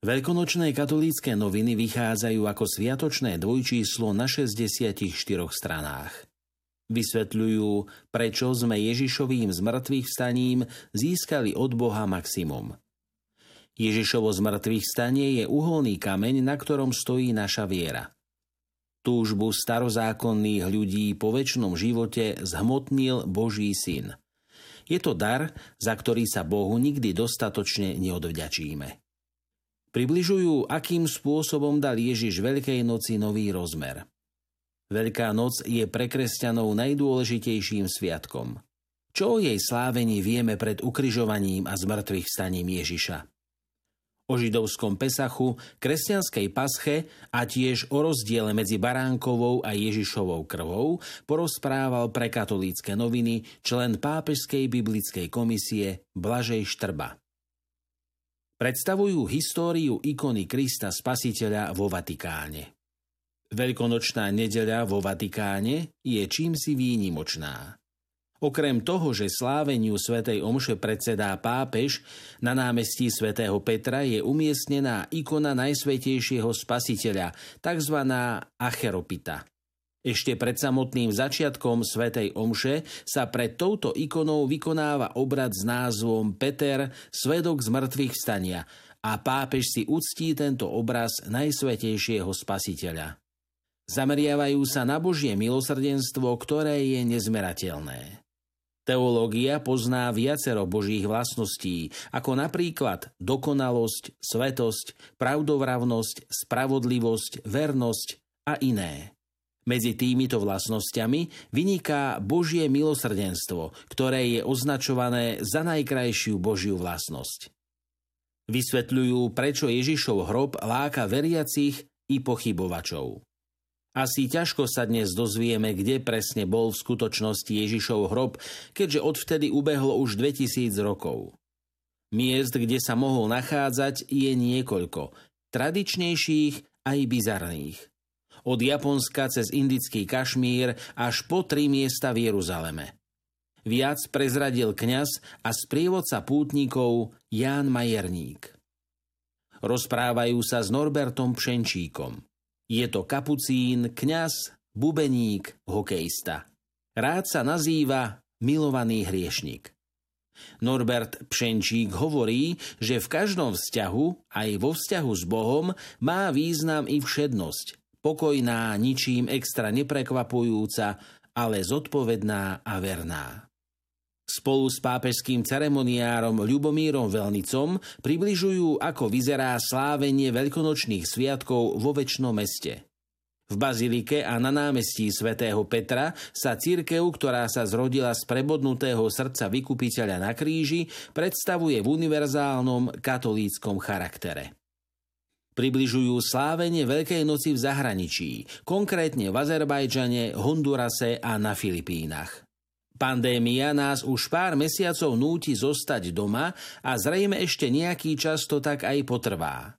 Veľkonočné katolícke noviny vychádzajú ako sviatočné dvojčíslo na 64 stranách. Vysvetľujú, prečo sme Ježišovým zmŕtvychvstaním získali od Boha maximum. Ježišovo zmŕtvychvstanie je uholný kameň, na ktorom stojí naša viera. Túžbu starozákonných ľudí po večnom živote zhmotnil Boží syn. Je to dar, za ktorý sa Bohu nikdy dostatočne neodvďačíme. Približujú, akým spôsobom dal Ježiš Veľkej noci nový rozmer. Veľká noc je pre kresťanov najdôležitejším sviatkom. Čo o jej slávení vieme pred ukrižovaním a zmŕtvychvstaním Ježiša? O židovskom Pesachu, kresťanskej pasche a tiež o rozdiele medzi baránkovou a Ježišovou krvou porozprával pre katolícke noviny člen Pápežskej biblickej komisie Blažej Štrba. Predstavujú históriu ikony Krista Spasiteľa vo Vatikáne. Veľkonočná nedeľa vo Vatikáne je čímsi výnimočná. Okrem toho, že sláveniu svätej omše predsedá pápež, na námestí svätého Petra je umiestnená ikona Najsvätejšieho Spasiteľa, tzv. Acheropita. Ešte pred samotným začiatkom svätej omše sa pred touto ikonou vykonáva obrad s názvom Peter, svedok zmŕtvychvstania, a pápež si uctí tento obraz Najsvätejšieho Spasiteľa. Zameriavajú sa na Božie milosrdenstvo, ktoré je nezmerateľné. Teológia pozná viacero Božích vlastností, ako napríklad dokonalosť, svetosť, pravdovravnosť, spravodlivosť, vernosť a iné. Medzi týmito vlastnosťami vyniká Božie milosrdenstvo, ktoré je označované za najkrajšiu Božiu vlastnosť. Vysvetľujú, prečo Ježišov hrob láka veriacich i pochybovačov. Asi ťažko sa dnes dozvieme, kde presne bol v skutočnosti Ježišov hrob, keďže odvtedy ubehlo už 2000 rokov. Miest, kde sa mohol nachádzať, je niekoľko, tradičnejších aj bizarných. Od Japonska cez indický Kašmír až po 3 miesta v Jeruzaleme. Viac prezradil kňaz a sprievodca pútnikov Ján Majerník. Rozprávajú sa s Norbertom Pšenčíkom. Je to kapucín, kňaz, bubeník, hokejista. Rád sa nazýva milovaný hriešnik. Norbert Pšenčík hovorí, že v každom vzťahu, aj vo vzťahu s Bohom, má význam i všednosť, pokojná, ničím extra neprekvapujúca, ale zodpovedná a verná. Spolu s pápežským ceremoniárom Ľubomírom Velnicom približujú, ako vyzerá slávenie veľkonočných sviatkov vo večnom meste. V bazilike a na námestí svätého Petra sa cirkev, ktorá sa zrodila z prebodnutého srdca vykupiteľa na kríži, predstavuje v univerzálnom katolíckom charaktere. Približujú slávenie Veľkej noci v zahraničí, konkrétne v Azerbajdžane, Hondurase a na Filipínach. Pandémia nás už pár mesiacov núti zostať doma a zrejme ešte nejaký čas to tak aj potrvá.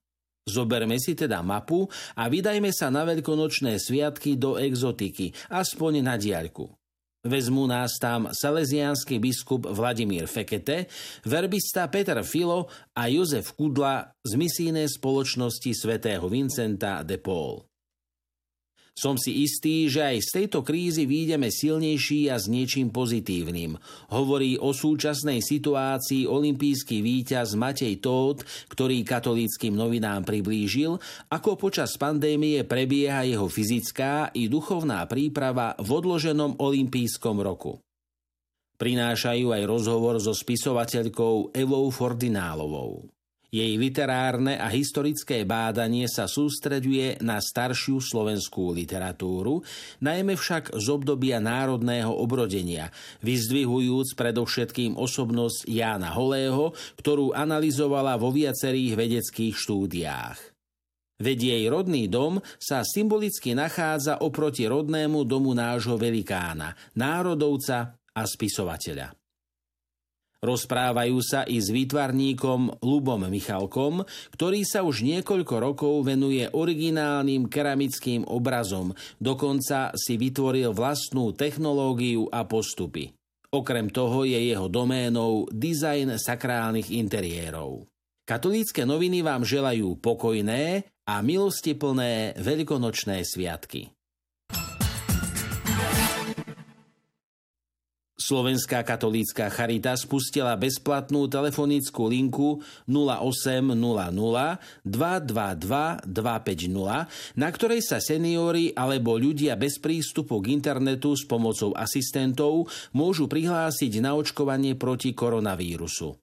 Zoberme si teda mapu a vydajme sa na veľkonočné sviatky do exotiky, aspoň na diaľku. Vezmu nás tam salesiánsky biskup Vladimír Fekete, verbista Peter Filo a Jozef Kudla z misijnej spoločnosti svätého Vincenta de Paul. Som si istý, že aj z tejto krízy výjdeme silnejší a s niečím pozitívnym, hovorí o súčasnej situácii olympijský víťaz Matej Tóth, ktorý katolíckym novinám priblížil, ako počas pandémie prebieha jeho fyzická i duchovná príprava v odloženom olympijskom roku. Prinášajú aj rozhovor so spisovateľkou Evou Fordinálovou. Jej literárne a historické bádanie sa sústreďuje na staršiu slovenskú literatúru, najmä však z obdobia národného obrodenia, vyzdvihujúc predovšetkým osobnosť Jána Holého, ktorú analyzovala vo viacerých vedeckých štúdiách. Veď jej rodný dom sa symbolicky nachádza oproti rodnému domu nášho velikána, národovca a spisovateľa. Rozprávajú sa i s výtvarníkom Ľubom Michalkom, ktorý sa už niekoľko rokov venuje originálnym keramickým obrazom, dokonca si vytvoril vlastnú technológiu a postupy. Okrem toho je jeho doménou dizajn sakrálnych interiérov. Katolícke noviny vám želajú pokojné a milostiplné veľkonočné sviatky. Slovenská katolícka charita spustila bezplatnú telefonickú linku 0800 222 250, na ktorej sa seniori alebo ľudia bez prístupu k internetu s pomocou asistentov môžu prihlásiť na očkovanie proti koronavírusu.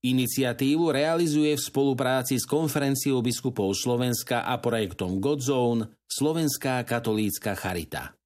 Iniciatívu realizuje v spolupráci s Konferenciou biskupov Slovenska a projektom Godzone Slovenská katolícka charita.